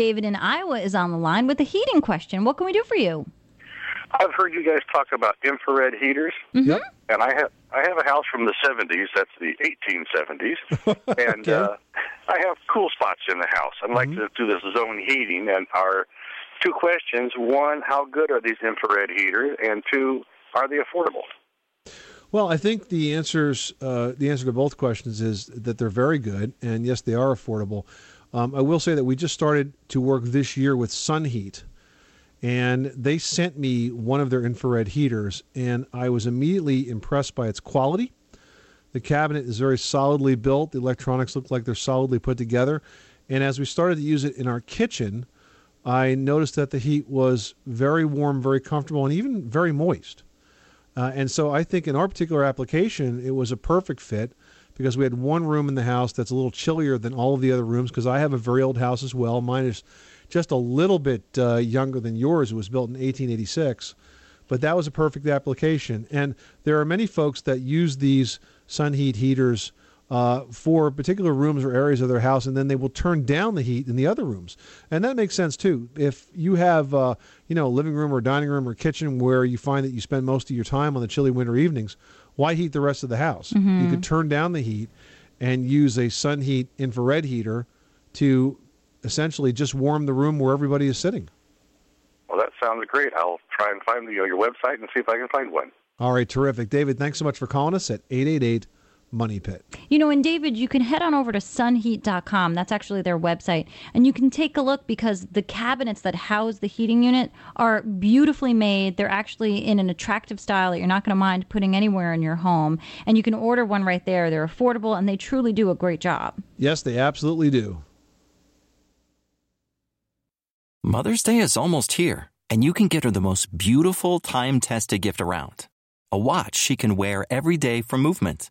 David in Iowa is on the line with a heating question. What can we do for you? I've heard you guys talk about infrared heaters, mm-hmm. and I have a house from the 70s. That's the 1870s, and okay. I have cool spots in the house. I'd like mm-hmm. to do this zone heating, and our two questions: one, how good are these infrared heaters, and two, are they affordable? Well, I think the answer to both questions is that they're very good, and yes, they are affordable. I will say that we just started to work this year with SunHeat. And they sent me one of their infrared heaters, and I was immediately impressed by its quality. The cabinet is very solidly built. The electronics look like they're solidly put together. And as we started to use it in our kitchen, I noticed that the heat was very warm, very comfortable, and even very moist. And so I think in our particular application, it was a perfect fit because we had one room in the house that's a little chillier than all of the other rooms because I have a very old house as well. Mine is just a little bit younger than yours. It was built in 1886, but that was a perfect application. And there are many folks that use these SunHeat heaters for particular rooms or areas of their house, and then they will turn down the heat in the other rooms. And that makes sense, too. If you have a living room or dining room or kitchen where you find that you spend most of your time on the chilly winter evenings, why heat the rest of the house? Mm-hmm. You could turn down the heat and use a SunHeat infrared heater to essentially just warm the room where everybody is sitting. Well, that sounds great. I'll try and find your website and see if I can find one. All right, terrific. David, thanks so much for calling us at 888-MONEY-PIT. You know, and David, you can head on over to sunheat.com. That's actually their website. And you can take a look because the cabinets that house the heating unit are beautifully made. They're actually in an attractive style that you're not going to mind putting anywhere in your home. And you can order one right there. They're affordable, and they truly do a great job. Yes, they absolutely do. Mother's Day is almost here, and you can get her the most beautiful time-tested gift around. A watch she can wear every day from Movement.